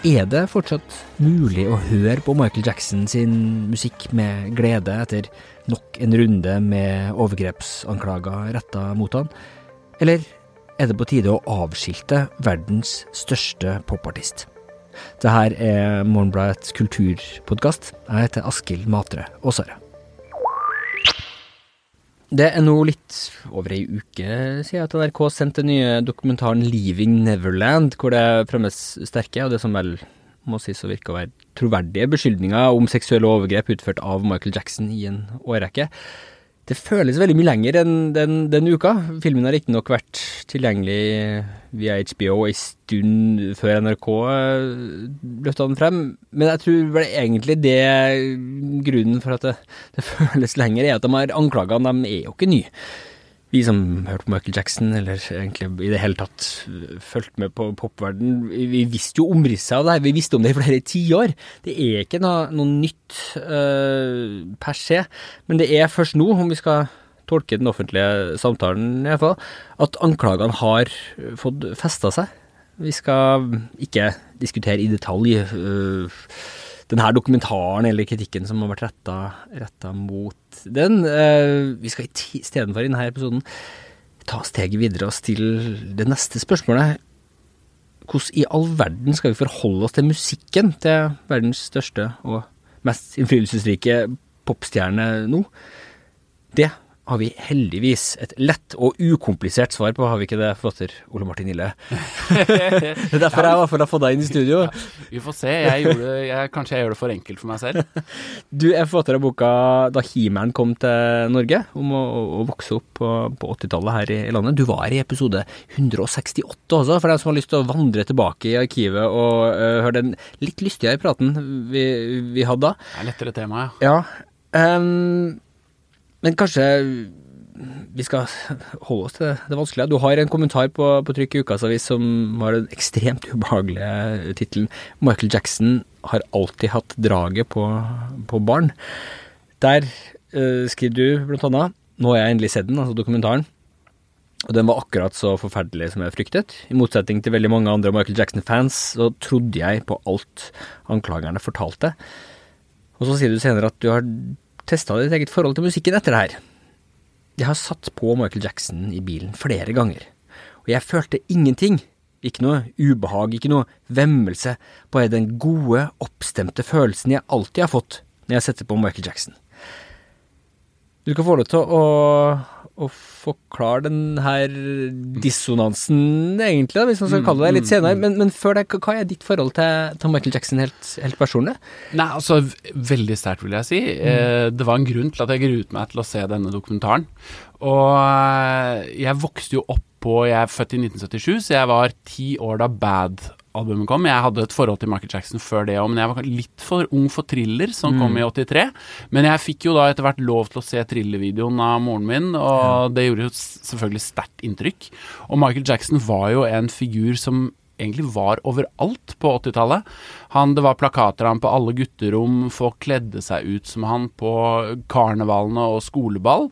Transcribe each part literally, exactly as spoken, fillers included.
Er det fortsatt mulig å høre på Michael Jackson sin musikk med glede etter nok en runde med overgrepsanklager rettet mot han? Eller er det på tide å avskilte verdens største popartist? Dette er Morgenbladets kulturpodcast. Jeg heter Askild Matre og Sara. Det er nå litt over en uke siden at NRK sendte den nye dokumentaren Leaving Neverland, hvor det fremmes sterke, og det som vel må sies å virke å være troverdige beskyldninger om seksuelle overgrep utført av Michael Jackson I en årrekke. Det føles veldig mye lenger enn den, den uka. Filmen har ikke nok vært tilgjengelig via HBO en stund før NRK løftet den frem, men jeg tror vel egentlig det grunnen for at det, det føles lenger er at de her anklagene, de er jo ikke nye. Vi som hørte på Michael Jackson, eller egentlig I det hele tatt følt med på popverden, vi visste jo omrisset av det her, vi visste om det I flere tiår. Det er ikke noe, noe nytt uh, per se, men det er først nå, om vi skal tolke den offentlige samtalen I hvert fall, at anklagene har fått festet seg. Vi skal ikke diskutere I detalj uh, den her dokumentaren eller kritikken som har vært rettet, rettet mot den. Vi skal I stedet for I denne episoden ta steget videre og stille det neste spørsmålet. Hvordan I all verden skal vi forholde oss til musikken til verdens største og mest innflytelsesrike popstjerne nå? Det har vi heldigvis et lett og ukomplisert svar på, har vi ikke det, forfatter Ole Martin Ille? Det er derfor jeg I hvert fall har fått deg inn I studio. Ja, vi får se, jeg gjorde, jeg, kanskje jeg gjør det for enkelt for meg selv. Du er forfatter av boka Da He-Man kom til Norge, om å, å vokse opp på, på åttitallet her I landet. Du var I episode one hundred sixty-eight også, for deg som har lyst til å vandre tilbake I arkivet og uh, høre den litt lystigere praten vi, vi hadde da. Det er lettere tema, ja. Ja, um, Men kanskje vi skal holde oss til det vanskelige. Du har en kommentar på, på trykk I ukasavis som har en ekstremt ubehagelig titel. Michael Jackson har alltid hatt draget på, på barn. Der eh, skriver du blant annet, nå har jeg endelig sett den, altså dokumentaren, og den var akkurat så forferdelig som jeg fryktet. I motsetning til veldig mange andre Michael Jackson-fans, så trodde jeg på alt anklagerne fortalte. Og så sier du senere at du har... testet ditt eget forhold til musikken etter det her. Jeg har satt på Michael Jackson I bilen flere ganger, og jeg følte ingenting. Ikke noe ubehag, ikke noe vemmelse, bare den gode, oppstemte følelsen jeg alltid har fått når jeg setter på Michael Jackson. Du skal få lov til å, å forklare denne dissonansen egentlig, da, hvis man skal kalle det litt senere, men, men før det, hva er ditt forhold til, til Michael Jackson helt, helt personlig? Nei, altså, veldig sterkt vil jeg si. Mm. Det var en grunn til at jeg gruet meg til å se denne dokumentaren, og jeg vokste jo opp på, jeg er født I nineteen seventy-seven, så jeg var ti år da Bad-albumet kom. Jeg hadde et forhold til Michael Jackson før det også, men jeg var litt for ung for Thriller, som mm. kom I eighty-three. Men jeg fikk jo da etter hvert lov til å se Thriller-videoen av moren min, og ja. Det gjorde jo selvfølgelig sterkt inntrykk. Og Michael Jackson var jo en figur som egentlig var overalt på åttitallet. Han, det var plakater han på alle gutterom, folk kledde seg ut som han på karnevalene og skoleball.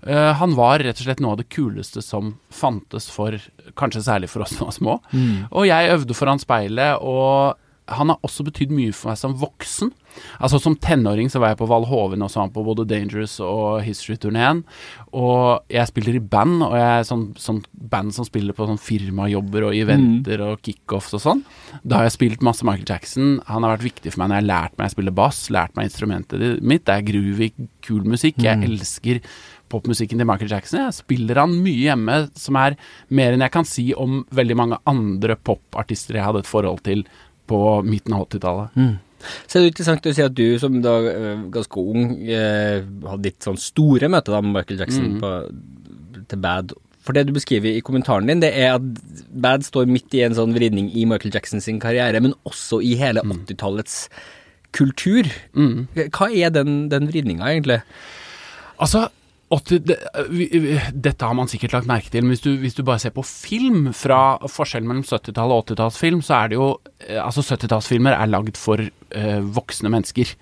Uh, han var rett og slett noe av det kuleste som fantes for, kanskje særlig for oss som var små. Mm. Og jeg øvde foran speilet, og han har også betydd mye for meg som voksen. Altså som tenåring så var jeg på Valhoven og så han på både Dangerous og History-turnéen. Og jeg spiller I band, og jeg er sånn, sånn band som spiller på sånn firmajobber og eventer mm. og kickoffs og sånn. Da har jeg spilt masse Michael Jackson. Han har vært viktig for meg når jeg har lært meg å spille bass, lært meg instrumentet mitt. Det er groovy, kul musikk. Jeg mm. elsker popmusikken til Michael Jackson. Jeg spiller han mye hjemme, som er mer enn jeg kan si om veldig mange andre popartister jeg hadde et forhold til på midten av åttitallet. Mm. Så er det interessant å si at du, som da ganske ung, eh, hadde ditt sånn store møte da med Michael Jackson mm. på, til Bad. For det du beskriver I kommentaren din, det er at Bad står midt I en sånn vridning I Michael Jackson sin karriere, men også I hele mm. åttitallets kultur. Mm. Hva er den, den vridningen egentlig? Altså, dette har man sikkert lagt merke til, men hvis du, hvis du bare ser på film fra forskjellen mellom seventy-tallet og eighty-tallsfilm, så er det jo altså syttitallsfilmer er laget for uh, voksne mennesker.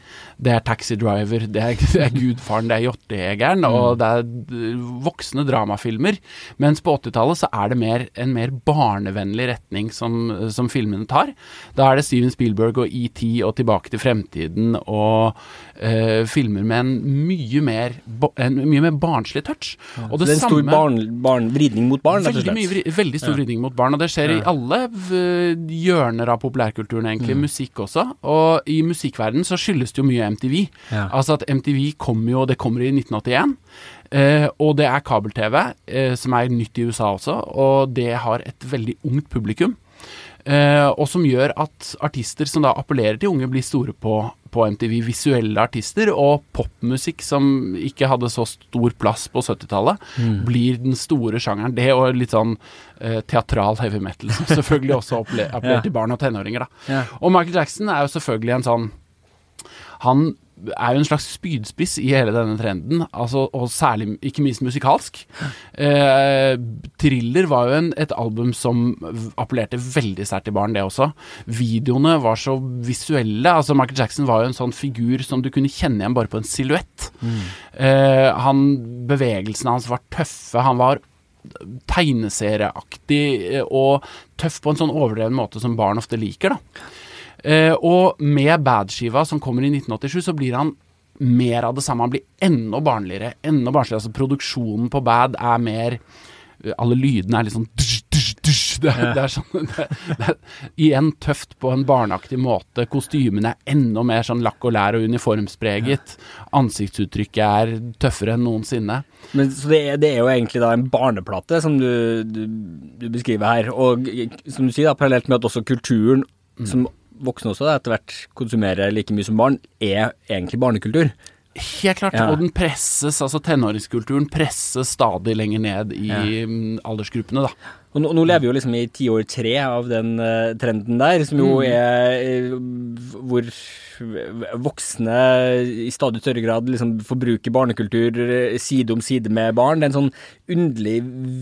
Det er Taxi Driver, det er, det er Gudfaren, det er Jottejegeren, mm. og det er voksne dramafilmer. Mens på åttitallet så er det mer, en mer barnevennlig retning som, som filmene tar. Da er det Steven Spielberg og E T og Tilbake til fremtiden og uh, filmer med en mye mer, en mye mer barnslig touch. Ja, og det, det er en samme, stor barn, barn, vridning mot barn, veldig, mye, veldig stor ja. Vridning mot barn, og det skjer ja. I alle v- hjørner av populærkulturen egentlig, mm. musikk også, og i musikkverden så skyldes det jo mye M T V. Ja. Altså at M T V kommer jo, det kommer i nitten åttien, eh, og det er kabel-tv, eh, som er nytt i U S A også, og det har et veldig ungt publikum, eh, og som gjør at artister som da appellerer til unge blir store på, på M T V, visuelle artister, og popmusikk som ikke hadde så stor plass på syttitallet, mm. blir den store sjangeren. Det og litt sånn eh, teatral heavy metal, som selvfølgelig også appellerer opple- yeah. til barn og tenåringer. Da. Yeah. Og Michael Jackson er jo selvfølgelig en sånn... Han er jo en slags spydspiss i hele denne trenden, altså, og særlig, ikke minst musikalsk. Eh, Thriller var jo en, et album som appellerte veldig sterkt til barn, det også. Videoene var så visuelle, altså Michael Jackson var jo en sånn figur som du kunne kjenne igjen bare på en silhuett. Mm. Eh, han, bevegelsene hans var tøffe, han var tegneserieaktig og tøff på en sånn overdreven måte som barn ofte liker, da. Uh, og med Bad-skiva som kommer i nitten åttisju så blir han mer av det samme, han blir enda barnligere, enda barnsligere, altså produksjonen på Bad er mer, uh, alle lydene er litt sånn dusj, dusj, dusj, det, det er sånn, det, det er igjen tøft på en barneaktig måte, kostymene er enda mer sånn lakk og lær og uniformspreget, ansiktsuttrykket er tøffere enn noensinne. Men så det er, det er jo egentlig da en barneplate som du, du, du beskriver her, og som du sier da, parallelt med at også kulturen mm. som voksne også, etter hvert konsumerer like mye som barn, er egentlig barnekultur. Helt klart, ja. Og den presses, altså tenåringskulturen presses stadig lenger ned i ja. aldersgruppene da. Og nå, nå lever vi jo liksom i ti år tre av den uh, trenden der, som jo er uh, hvor voksne i stadig større grad liksom forbruker barnekultur side om side med barn. Det er en sånn underlig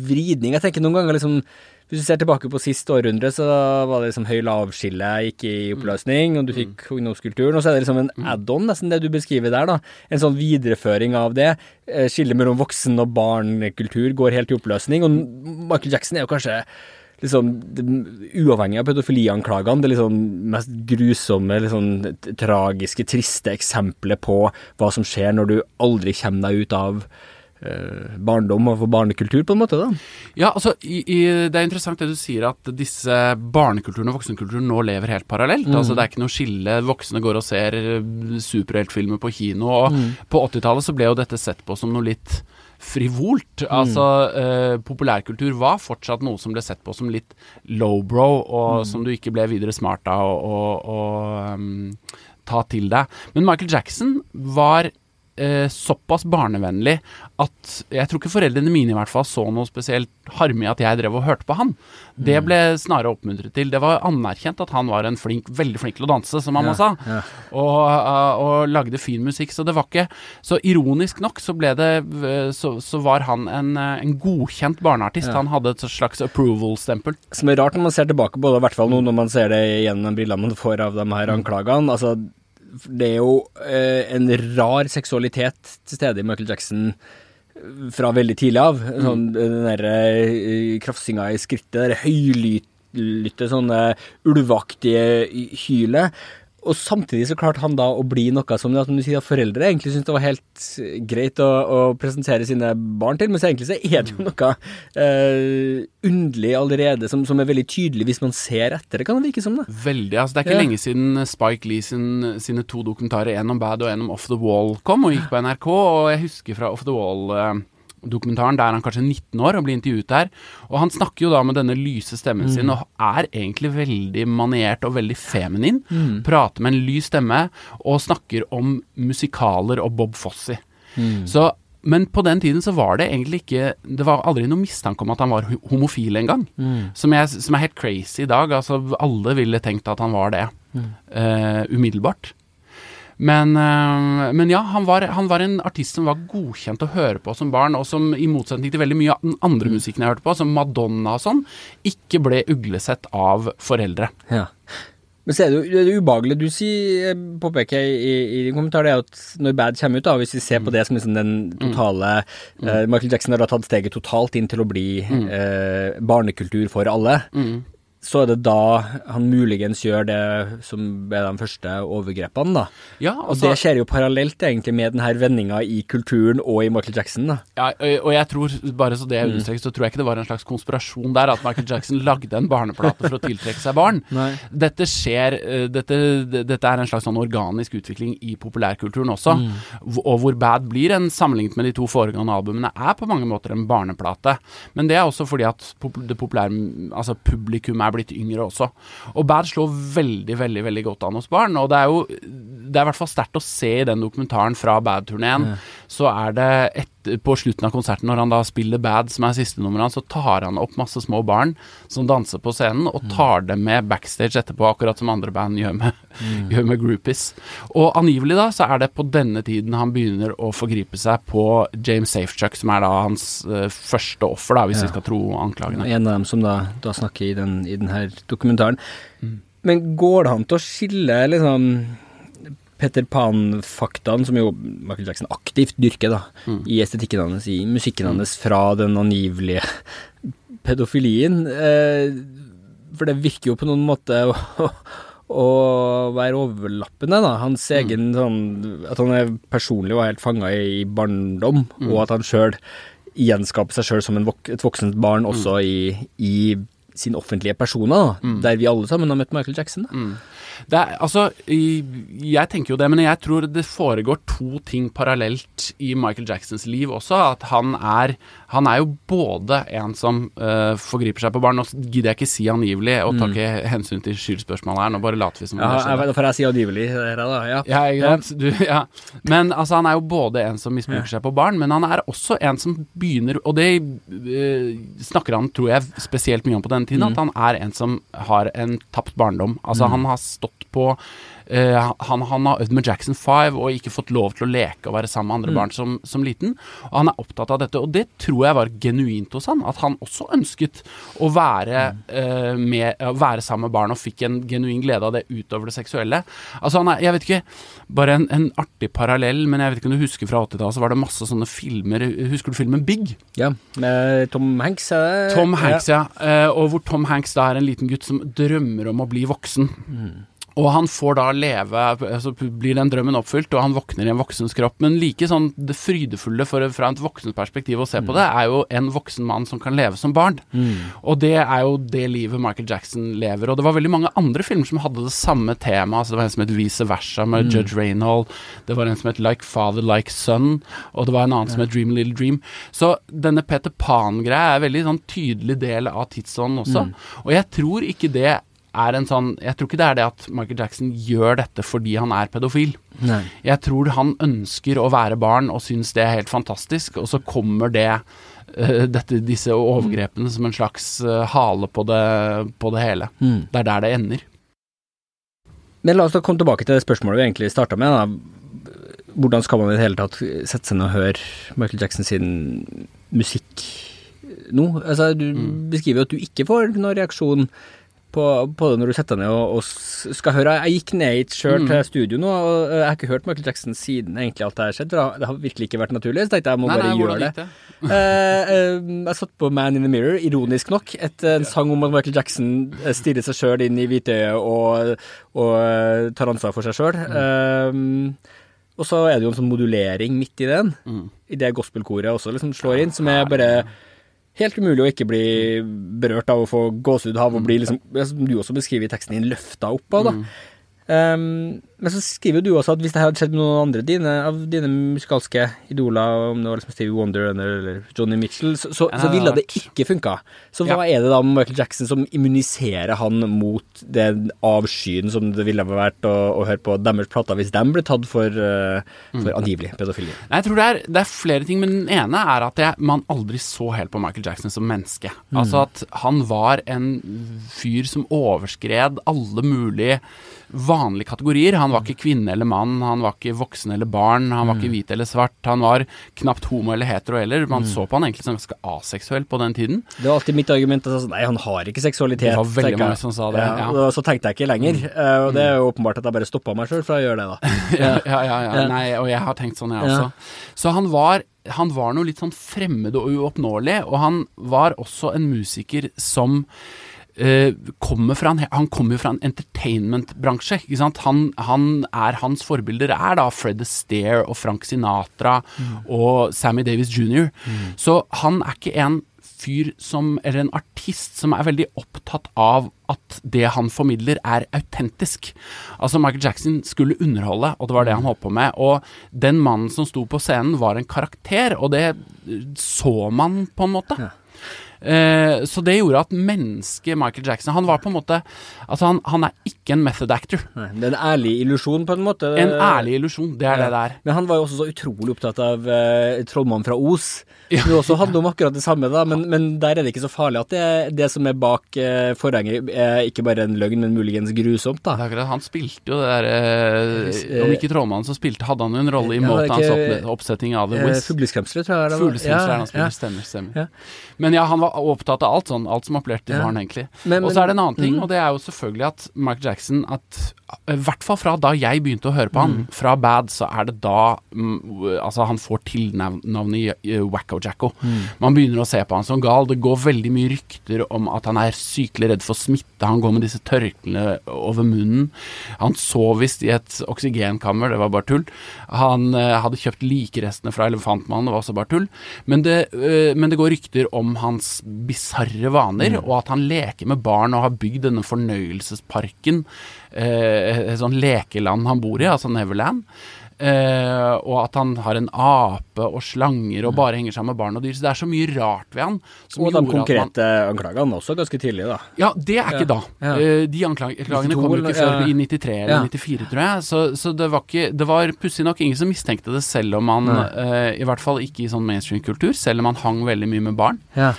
vridning. Jeg tenker noen ganger liksom, hvis du ser tilbake på siste århundre, så var det liksom høy-lav-skille gikk i oppløsning, og du fikk ungdomskulturen, og så er det liksom en add-on, nesten det du beskriver der da. En sånn videreføring av det. Skille mellom voksen og barnekultur går helt i oppløsning, og Michael Jackson er jo kanskje liksom, uavhengig av pedofilianklagene, det liksom mest grusomme, liksom, tragiske, triste eksempelet på hva som skjer når du aldri kommer deg ut av barndom og barnekultur på en måte da. Ja, altså i, i, det er interessant det du sier at disse barnekulturen og voksenkulturen nå lever helt parallelt, mm. altså det er ikke noe skille, voksne går og ser superheltfilmer på kino og mm. på åttitallet så ble jo dette sett på som noe litt frivolt, altså mm. eh, populærkultur var fortsatt noe som ble sett på som litt lowbrow og mm. som du ikke ble videre smart av og, og um, ta til deg, men Michael Jackson var Eh, såpass barnevennlig at jeg tror ikke foreldrene mine i hvert fall så noe spesielt harm i at jeg drev og hørte på han. Det ble snarere oppmuntret til. Det var anerkjent at han var en flink, veldig flink til å danse, som mamma ja, sa, ja. Og, og lagde fin musikk, så det var ikke så ironisk nok, så ble det så, så var han en, en godkjent barneartist. Ja. Han hadde et slags approval-stempel. Som er rart når man ser tilbake på det, i hvert fall nå når man ser det gjennom den brillene man får av de her anklagene, altså det er jo eh, en rar seksualitet til stede i Michael Jackson fra veldig tidlig av. Sånn, mm. Den der eh, krafsinga i skrittet, den der høylytte, sånne ulveaktige hyle. Og samtidig så klarte han da å bli noe som, som du sier, foreldre egentlig syntes det var helt greit å, å presentere sine barn til, men så egentlig så er det jo noe eh, underlig allerede, som, som er veldig tydelig hvis man ser etter det, kan det virke som det. Veldig, altså det er ikke ja. lenge siden Spike Lee sin, sine to dokumentarer, en om Bad og en om Off the Wall kom og gikk på N R K, og jeg husker fra Off the Wall... Eh, dokumentaren, der han kanskje nitten år og blir intervjuet der, og han snakker jo da med denne lyse stemmen mm. sin, og er egentlig veldig maniert og veldig feminin, mm. prater med en lys stemme, og snakker om musikaler og Bob Fosse. Mm. Så, men på den tiden så var det egentlig ikke, det var aldri noe mistanke om at han var homofil en gang, mm. som, jeg, som er helt crazy i dag, altså alle ville tenkt at han var det, mm. uh, umiddelbart. Men, men ja, han var, han var en artist som var godkjent å høre på som barn, og som i motsetning til veldig mye av den andre musikken jeg hørte på, som Madonna og sånn, ikke ble uglesett av foreldre. Ja. Men ser du, det ubehagelige du sier, påpeker jeg i, i din kommentar, det er at når Bad kommer ut, da, hvis vi ser på det som liksom den totale, mm. uh, Michael Jackson har da tatt steget totalt inn til å bli mm. uh, barnekultur for alle, mm. så er det da han muligens gjør det som er de første overgrepene, da. Ja, altså, og det skjer jo parallelt egentlig med denne vendinga i kulturen og i Michael Jackson, da. Ja, og jeg tror, bare så det jeg understreker, så tror jeg ikke det var en slags konspirasjon der, at Michael Jackson lagde en barneplate for å tiltrekke seg barn. Nei. Dette skjer, dette, dette er en slags sånn organisk utvikling i populærkulturen også, mm. og hvor Bad blir en, sammenlignet med de to foregående albumene, er på mange måter en barneplate. Men det er også fordi at det populære, altså publikum er blitt yngre også. Og Bad slår veldig, veldig, veldig godt an hos barn, og det er jo, det er i hvert fall sterkt å se i den dokumentaren fra Bad-turnéen, ja. Så er det et, på slutten av konserten, når han da spiller Bad, som er siste nummeret, så tar han opp masse små barn som danser på scenen, og tar dem med backstage etterpå, akkurat som andre band gjør med, mm. gjør med groupies. Og angivelig da, så er det på denne tiden han begynner å forgripe seg på James Safechuck, som er da hans uh, første offer, da, hvis ja. Vi skal tro anklagene. En av dem som da, da snakker i den, i den her dokumentaren. Mm. Men går det han til å skille, liksom... Peter Pan-faktaen, som jo Michael Jackson aktivt dyrker da, mm. i estetikken hans, i musikken hans, fra den angivelige pedofilien. Eh, for det virker jo på noen måte å, å være overlappende, da. Hans egen, mm. sånn, at han er personlig og helt fanget i barndom, mm. og at han selv gjenskaper seg selv som en vok- et voksent barn, også mm. i, i sin offentlige persona, mm. der vi alle sammen har møtt Michael Jackson, da. Mm. Det er, altså, jeg tenker jo det, men jeg tror det foregår to ting parallelt i Michael Jacksons liv også, at han er, han er jo både en som uh, forgriper seg på barn, nå gidder jeg ikke si angivelig, og tar ikke mm. hensyn til skyldspørsmålet her, nå bare later vi som ja, det skjer. Ja, for jeg sier angivelig her da, ja. Ja, jeg, du, ja. Men altså, han er jo både en som misbruker ja. Seg på barn, men han er også en som begynner, og det uh, snakker han, tror jeg, spesielt mye om på denne tiden, mm. at han er en som har en tapt barndom. Altså, mm. han har stått på uh, han, han har øvd med Jackson five og ikke fått lov til å leke og være sammen med andre mm. barn som, som liten, og han er opptatt av dette, og det tror jeg var genuint hos han, at han også ønsket å være, uh, med, å være sammen med barn og fikk en genuin glede av det utover det seksuelle. Altså han er, jeg vet ikke, bare en, en artig parallell, men jeg vet ikke om du husker fra åttitallet så var det masse sånne filmer, husker du filmen Big? Ja, med Tom Hanks er... Tom Hanks, ja, ja. Uh, og hvor Tom Hanks da er en liten gutt som drømmer om å bli voksen. Mm. Og han får da leve, altså blir den drømmen oppfylt, og han våkner i en voksens kropp. Men like sånn det frydefulle for, fra et voksens perspektiv å se mm. på det, er jo en voksen mann som kan leve som barn. Mm. Og det er jo det livet Michael Jackson lever. Og det var veldig mange andre filmer som hadde det samme tema. Altså det var en som het Vice Versa med mm. Judge Reinhold, det var en som het Like Father, Like Son, og det var en annen ja. Som het Dream Little Dream. Så denne Peter Pan-greia er veldig sånn tydelig del av tidsånden også. Mm. Og jeg tror ikke det er en sånn, jeg tror ikke det er det at Michael Jackson gjør dette fordi han er pedofil. Nei. Jeg tror han ønsker å være barn og synes det er helt fantastisk, og så kommer det, uh, dette, disse overgrepene som en slags uh, hale på det, på det hele. Mm. Det er der det ender. Men la oss da komme tilbake til det spørsmålet vi egentlig startet med, da. Hvordan skal man i det hele tatt sette seg ned og høre Michael Jackson sin musikk nå? Altså, du mm. beskriver jo at du ikke får noen reaksjon På, på det når du setter ned og, og skal høre. Jeg gikk ned hit selv til studio nå, og jeg har ikke hørt Michael Jackson siden egentlig alt det har skjedd, for det har virkelig ikke vært naturlig, så tenkte jeg, jeg må nei, bare nei, gjøre det. det. eh, eh, jeg satt på Man in the Mirror, ironisk nok, et, en sang om at Michael Jackson stirrer seg selv inn i hvitøyet og, og tar ansvar for seg selv. Mm. Eh, og så er det jo en sånn modulering midt i den, mm. i det gospelkoret også liksom slår inn, som er bare... Helt umulig å ikke bli berørt av å få gåsehud av, og bli liksom, som du også beskriver i teksten din, løfta opp av da. Mm. Um, men så skriver du også at hvis det hadde skjedd med noen andre dine, av dine musikalske idoler, om det var liksom Stevie Wonder eller Johnny Mitchell, så, så, så ville det ikke funket. Så hva er det da med Michael Jackson som immuniserer han mot den avskyen som det ville vært å, å høre på deres plater hvis de ble tatt for, for angivelig pedofili? Jeg tror det er, det er flere ting, men den ene er at jeg, man aldri så helt på Michael Jackson som menneske. Mm. Altså at han var en fyr som overskred alle mulige vanlige kategorier. Han Han var ikke kvinne eller mann, han var ikke voksen eller barn, han var mm. ikke hvit eller svart, han var knapt homo eller hetero heller. Man mm. så på han egentlig som ganske aseksuell på den tiden. Det var alltid mitt argument, altså, nei, han har ikke seksualitet. Det var veldig mange som sa det. Ja, ja. Så tenkte jeg ikke lenger, mm. og det er jo åpenbart at jeg bare stoppet meg selv fra å gjøre det da. ja, ja, ja, ja, nei, og jeg har tenkt sånn jeg også. Ja. Så han var... han var noe litt sånn fremmed og uoppnåelig, og han var også en musiker som eh, kommer fra en, han kommer fra en entertainment-bransje, ikke sant? Han, han er, hans forbilder er da Fred Astaire og Frank Sinatra mm. og Sammy Davis junior Mm. Så han er ikke en fyr som, eller en artist som er veldig opptatt av at det han formidler er autentisk. Altså Michael Jackson skulle underholde, og det var det han holdt på med, og den mannen som stod på scenen var en karakter, og det så man på en måte. Ja. Eh, så det gjorde at mennesket Michael Jackson, han var på en måte, altså han, han er ikke en method actor. Nei, det er en ærlig illusion på en måte. En ærlig illusion, det er ja. Det der. Men han var jo også så utrolig opptatt av eh, Trollmann fra Os, ja. Det også handler om akkurat det samme da, men, men der er det ikke så farlig at det, det som er bak eh, forhenget er ikke bare en løgn, men muligens grusomt da. Akkurat, han spilte jo det der, eh, om ikke Trollmann så spilte, hadde han jo en rolle i ja, måten ikke, hans oppsetting av The Wiz. Eh, Fugleskremsler tror jeg det var. Fugleskremsler ja, han spiller, ja. stemmer, stemmer. Ja. Men ja, han var opptatt av alt sånn, alt som appellerte til barn egentlig. Og så er det en annen ting, mm. og det er jo selvfølgelig at Michael Jackson, at i hvert fall fra da jeg begynte å høre på han, mm. fra Bad, så er det da, mm, altså han får tilnavnet uh, Wacko Jacko. Mm. Man begynner å se på han som gal, det går veldig mye rykter om at han er sykelig redd for smitte, han går med disse tørklene over munnen, han sov visst i et oksygenkammer, det var bare tull. Han uh, hadde kjøpt likrestene fra Elefantmannen, det var også bare tull. Men det, uh, men det går rykter om hans bizarre vaner, mm. og at han leker med barn og har bygd denne fornøyelsesparken, eh, sånn lekeland han bor i, altså Neverland, eh, og at han har en ape og slanger og bare henger sammen med barn og dyr, så det er så mye rart ved han. Og de konkrete man, anklagene også ganske tidlig da. Ja, det er ikke ja. Da. Ja. De anklagene kom jo ikke før ja. i nittitre eller ja. nittifire, tror jeg, så, så det var ikke, det var pussig nok ingen som mistenkte det, selv om han, eh, i hvert fall ikke i sånn mainstream-kultur, selv om han hang veldig mye med barn. Ja.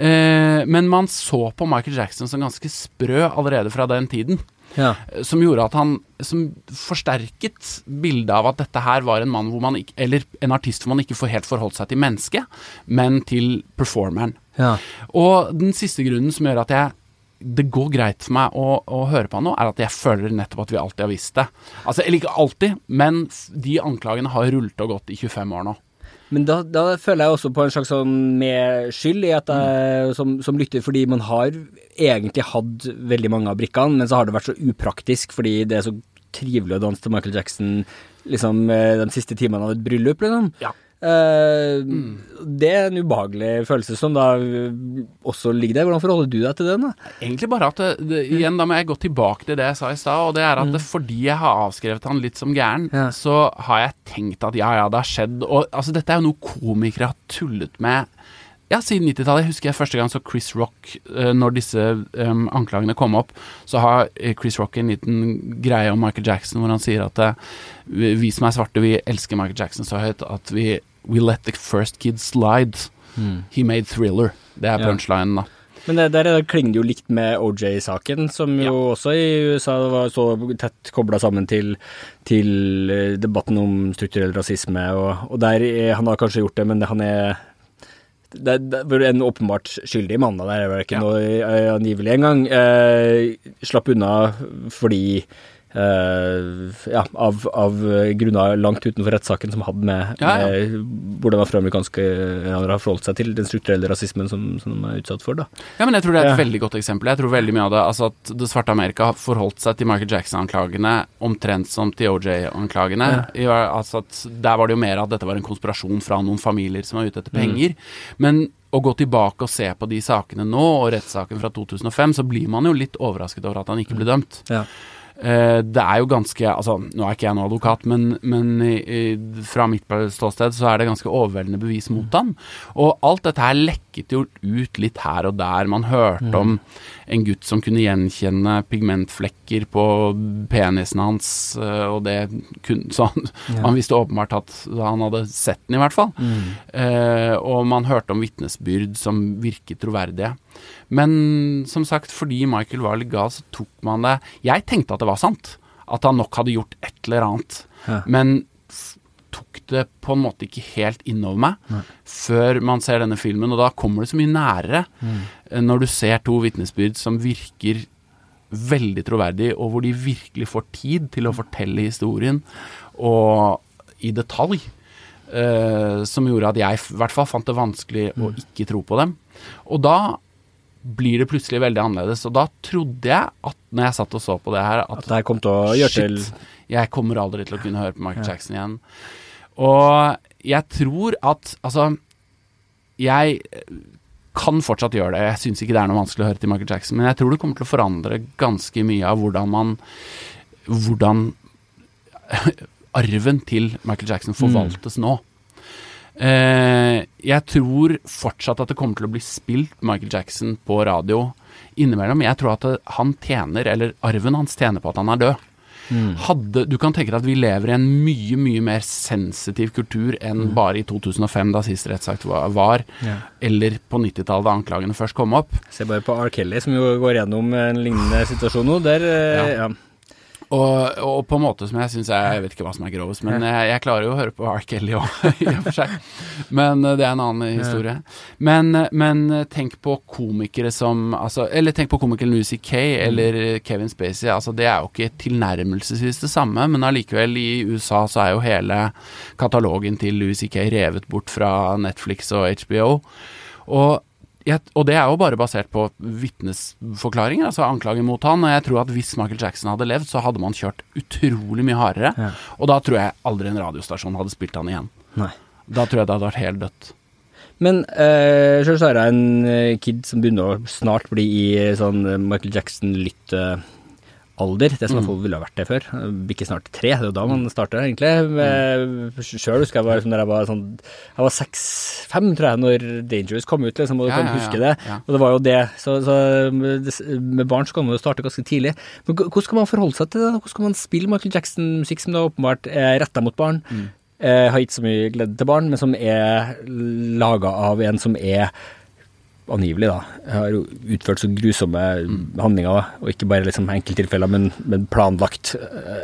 Eh, men man så på Michael Jackson som ganske sprø allerede fra den tiden, ja. Som gjorde at han, som forsterket bildet av at dette her var en mann hvor man ikke, eller en artist hvor man ikke helt forholdt seg til mennesket, men til performeren. Ja. Og den siste grunnen som gjør at jeg det går greit for meg å, å høre på nå, er at jeg føler nettopp at vi alltid har visst det. Altså, eller ikke alltid, men de anklagene har rullet og gått i tjuefem år nå. Men da, da føler jeg også på en slags sånn med skyld i at jeg, som, som lytter, fordi man har egentlig hatt veldig mange av brikkene, men så har det vært så upraktisk, fordi det er så trivelig å danse til Michael Jackson liksom, de siste timene av et bryllup. Liksom. Ja. Uh, mm. Det er en ubehagelig følelse som da også ligger der. Hvordan forholder du deg til den da? Egentlig bare at det, det, igjen da må jeg gå tilbake til det jeg sa i stad, og det er at mm. det, fordi jeg har avskrevet han litt som gæren, ja. Så har jeg tenkt at ja, ja, det har skjedd, og altså dette er jo noe komikere har tullet med ja, siden nittitallet. Jeg husker jeg første gang så Chris Rock, når disse um, anklagene kom opp, så har Chris Rock en liten greie om Michael Jackson hvor han sier at vi som er svarte, vi elsker Michael Jackson så høyt at vi We let the first kid slide. Mm. He made Thriller. Det er punchlinen da. Men det, der klinger det jo likt med O J-saken, som jo ja. Også i U S A var så tett koblet sammen til, til debatten om strukturell rasisme, og, og der er, han har kanskje gjort det, men han er... Det var en åpenbart skyldig mann, det er vel ikke ja. Noe angivelig engang. Eh, slapp unna fordi... Uh, ja, av, av grunner langt utenfor rettssaken som hadde med, ja, ja. med hvordan afroamerikanske har forholdt seg til den strukturelle rasismen som, som de er utsatt for da. Ja, men jeg tror det er et ja. Veldig godt eksempel. Jeg tror veldig mye av det, altså at det svarte Amerika har forholdt seg til Michael Jackson-anklagene omtrent som til O J-anklagene ja. Altså at der var det jo mer at dette var en konspirasjon fra noen familier som var ute etter penger, mm. men å gå tilbake og se på de sakene nå og rettssaken fra to tusen og fem, så blir man jo litt overrasket over at han ikke ble dømt. Ja. Det er jo ganske, altså nå er ikke jeg noen advokat, men, men i, fra mitt ståsted så er det ganske overveldende bevis mot han, og alt dette her lekket jo ut litt her og der. Man hørte mm. om en gutt som kunne gjenkjenne pigmentflekker på penisen hans, og det kun, så han, ja. Han visste åpenbart at han hadde sett den i hvert fall, mm. eh, og man hørte om vitnesbyrd som virket troverdige. Men som sagt, fordi Michael var legal, så tok man det. Jeg tenkte at det var sant. at han nok hadde gjort et eller annet. Ja. Men tok det på en måte ikke helt innover meg Nei. Før man ser denne filmen, og da kommer det så mye nærere mm. når du ser to vitnesbyrd som virker veldig troverdig, og hvor de virkelig får tid til å fortelle historien og i detalj, eh, som gjorde at jeg i hvert fall fant det vanskelig mm. å ikke tro på dem. Og da blir det plutselig veldig annerledes, og da trodde jeg at når jeg satt og så på det her, at, at det her kom til å gjøre til jeg kommer aldri til å kunne høre på Michael ja. Jackson igjen. Og jeg tror at, altså, jeg kan fortsatt gjøre det. Jeg synes ikke det er noe vanskelig å høre til Michael Jackson, men jeg tror det kommer til å forandre ganske mye av hvordan man, hvordan arven til Michael Jackson forvaltes mm. nå. Eh, jeg tror fortsatt at det kommer til å bli spilt Michael Jackson på radio innimellom. Jeg tror at han tjener, eller arven hans tjener på at han er død. Mm. Hadde, du kan tenke deg at vi lever i en mye, mye mer sensitiv kultur enn mm. bare i to tusen og fem da sist rettssagt var, var yeah. eller på nittitallet da anklagene først kom opp. Se bare på R. Kelly som jo går gjennom en lignende situasjon nå, der ja. Ja. Og, og på en måte som jeg synes er, jeg vet ikke hva som er grovest, men jeg, jeg klarer jo å høre på R. Kelly også, i og for seg. Men det er en annen historie. Men, men tenk på komikere som, altså, eller tenk på komikeren Louis C K eller Kevin Spacey, altså det er jo ikke tilnærmelsesvis det samme, men allikevel i U S A så er jo hele katalogen til Louis C K revet bort fra Netflix og H B O. Og og det er jo bare basert på vittnesforklaringer, altså anklager mot han, og jeg tror at hvis Michael Jackson hadde levd, så hadde man kjørt utrolig mye hardere, ja. Og da tror jeg aldri en radiostasjon hadde spilt han igjen. Nei. Da tror jeg det hadde vært helt dødt. Men eh, selv så er det en kid som begynner å snart bli i sånn Michael Jackson-lyttealder, det som i hvert fall ville ha vært det før, ikke snart tre, det er jo da man starter egentlig. Men, selv husker jeg var, liksom, jeg var sånn, jeg var seks fem, tror jeg, når Dangerous kom ut, liksom, og du ja, kan huske det. Ja, ja. Og det var jo det. Så, så med barn så kan man jo starte ganske tidlig. Men hvordan skal man forholde seg til det? Hvordan skal man spille Michael Jackson-musikk som da åpenbart er rettet mot barn? Mm. Eh, har ikke så mye glede til barn, men som er laget av en som er angivelig da, har utført så grusomme mm. handlinger, og ikke bare liksom enkelttilfeller, men, men planlagt.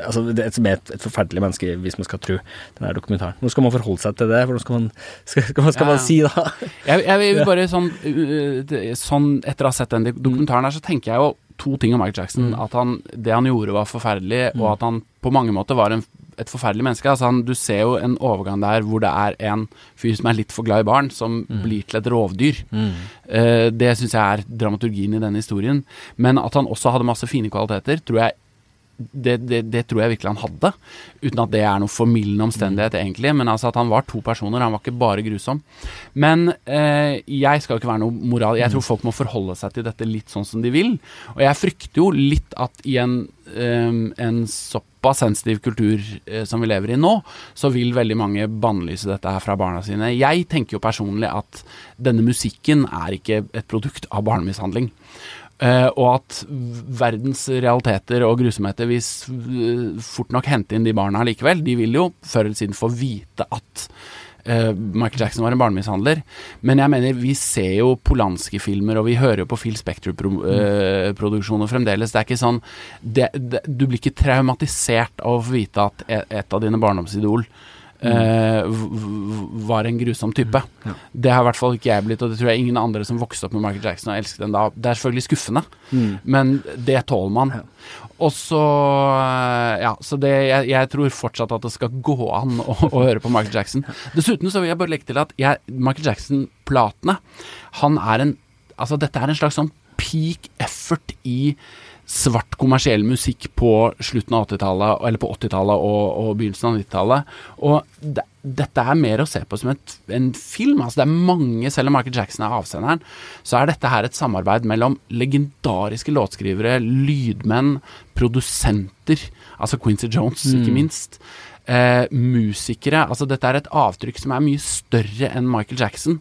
Altså, det som er et, et forferdelig menneske, hvis man skal tro denne dokumentaren. Nå skal man forholde seg til det, for nå skal man, skal, skal, skal ja. man si da. Jeg, jeg vil bare sånn, sånn, etter å ha sett den dokumentaren her, så tenker jeg jo to ting om Michael Jackson, mm. at han, det han gjorde var forferdelig, mm. og at han på mange måter var en et forferdelig menneske, altså han, du ser jo en overgang der hvor det er en fyr som er litt for glad i barn, som mm. blir til et rovdyr mm. uh, det synes jeg er dramaturgien i denne historien, men at han også hadde masse fine kvaliteter, tror jeg det, det, det tror jeg virkelig han hadde, uten at det er noen formildende omstendighet mm. egentlig, men altså at han var to personer, han var ikke bare grusom, men uh, jeg skal ikke være noe moral, jeg tror folk må forholde seg til dette litt sånn som de vil, og jeg frykter jo litt at i en um, en sopp sensitiv kultur eh, som vi lever i nå, så vil veldig mange bannlyse dette her fra barna sine. Jeg tenker jo personlig at denne musikken er ikke et produkt av barnemishandling. Eh, og at verdens realiteter og grusomheter vil fort nok hente inn de barna likevel. De vil jo før eller siden få vite at eh, Michael Jackson var en barnemishandler. Men jeg mener, vi ser jo Polanski-filmer, og vi hører jo på Phil Spector-produksjoner fremdeles. Det er ikke sånn, det, det, du blir ikke traumatisert av å vite at et av dine barndomsidol eh, var en grusom type. Ja. Det har i hvert fall ikke jeg blitt, og det tror jeg ingen andre som vokste opp med Michael Jackson og elsket den da. Det er selvfølgelig skuffende, mm. men det tåler man. Og så, ja, så det, jeg, jeg tror fortsatt at det skal gå an å, å høre på Michael Jackson. Dessuten så vil jeg bare legge til at jeg, Michael Jackson-platene, han er en, altså dette er en slags sånn peak effort i svart kommersiell musikk på slutten av åttitallet, eller på åttitallet og, og begynnelsen av nittitallet, og det, dette er mer å se på som et, en film, altså det er mange, selv om Michael Jackson er avsenderen, så er dette her et samarbeid mellom legendariske låtskrivere, lydmenn, produsenter, altså Quincy Jones mm. ikke minst, Eh, musikere, altså dette er et avtrykk som er mye større enn Michael Jackson,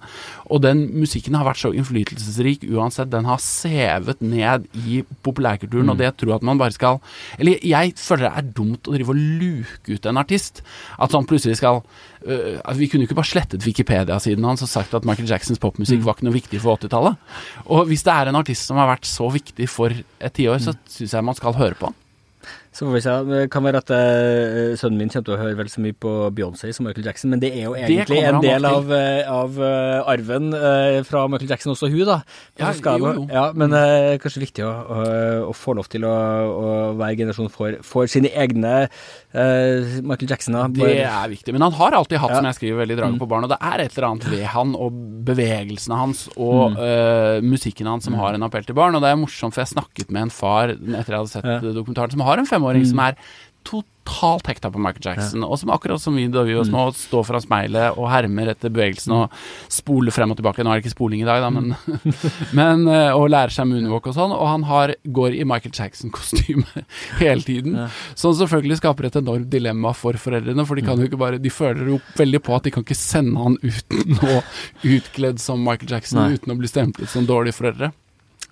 og den musikken har vært så innflytelsesrik uansett, den har sevet ned i populærkulturen mm. og det jeg tror at man bare skal, eller jeg føler det er dumt å drive og luke ut en artist, at han plutselig skal øh, at vi kunne ikke bare slettet Wikipedia-siden hans og sagt at Michael Jacksons popmusikk mm. var ikke noe viktig for åttitallet, og hvis det er en artist som har vært så viktig for et tiår, så synes jeg man skal høre på han. Så får vi se, kan være at uh, sønnen min kommer til å høre vel så mye på Beyoncé som Michael Jackson, men det er jo egentlig en del av, av uh, arven uh, fra Michael Jackson også hun da. Ja, jo, jo. Ja, men uh, kanskje viktig å, å, å få lov til å, å hver generasjon får, får sine egne uh, Michael Jackson da. Det er viktig, men han har alltid hatt, ja. Som jeg skriver veldig draget på barn, og det er et eller annet ved han og bevegelsene hans og mm. uh, musikken hans som mm. har en appell til barn, og det er morsomt for jeg snakket med en far etter jeg hadde sett ja. Dokumentaren som har en femåring mm. som er totalt hekta på Michael Jackson ja. Og som akkurat som vi da vi var små står foran speilet og hermer etter bevegelsen og spoler frem og tilbake, nå er det ikke spoling i dag da, men, men og lærer seg moonwalk og sånn, og han har, går i Michael Jackson-kostyme hele tiden, ja. Som selvfølgelig skaper et enormt dilemma for foreldrene, for de kan jo ikke bare, de føler jo veldig på at de kan ikke sende han uten å utkledd som Michael Jackson, Nei. Uten å bli stemplet som dårlige foreldre.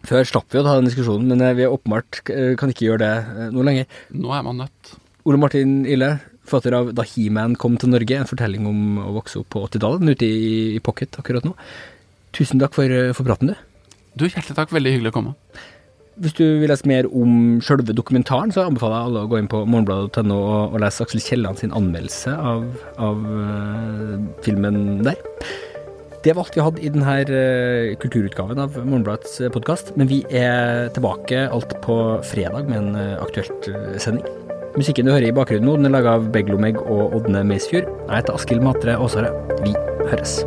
Før slapp vi å ta den diskusjonen, men vi er åpenbart kan ikke gjøre det noe lenger. Nå er man nødt. Ole Martin Ille, forfatter av Da He-Man kom til Norge, en fortelling om å vokse opp på åttitallet, den ute i, i pocket akkurat nå. Tusen takk for, for praten, du. Du, hjertelig takk, veldig hyggelig å komme. Hvis du vil lese mer om selve dokumentaren, så anbefaler jeg alle å gå inn på morgenbladet punktum no og, og lese Aksel Kielland sin anmeldelse av, av uh, filmen der. Det var alt vi hadde i denne kulturutgaven av Morgenbladets podcast, men vi er tilbake alt på fredag med en aktuelt sending. Musikken du hører i bakgrunnen nå, den er laget av Beglomeg og Odne Meisfjord. Jeg heter Askild Matre Åsare. Vi høres.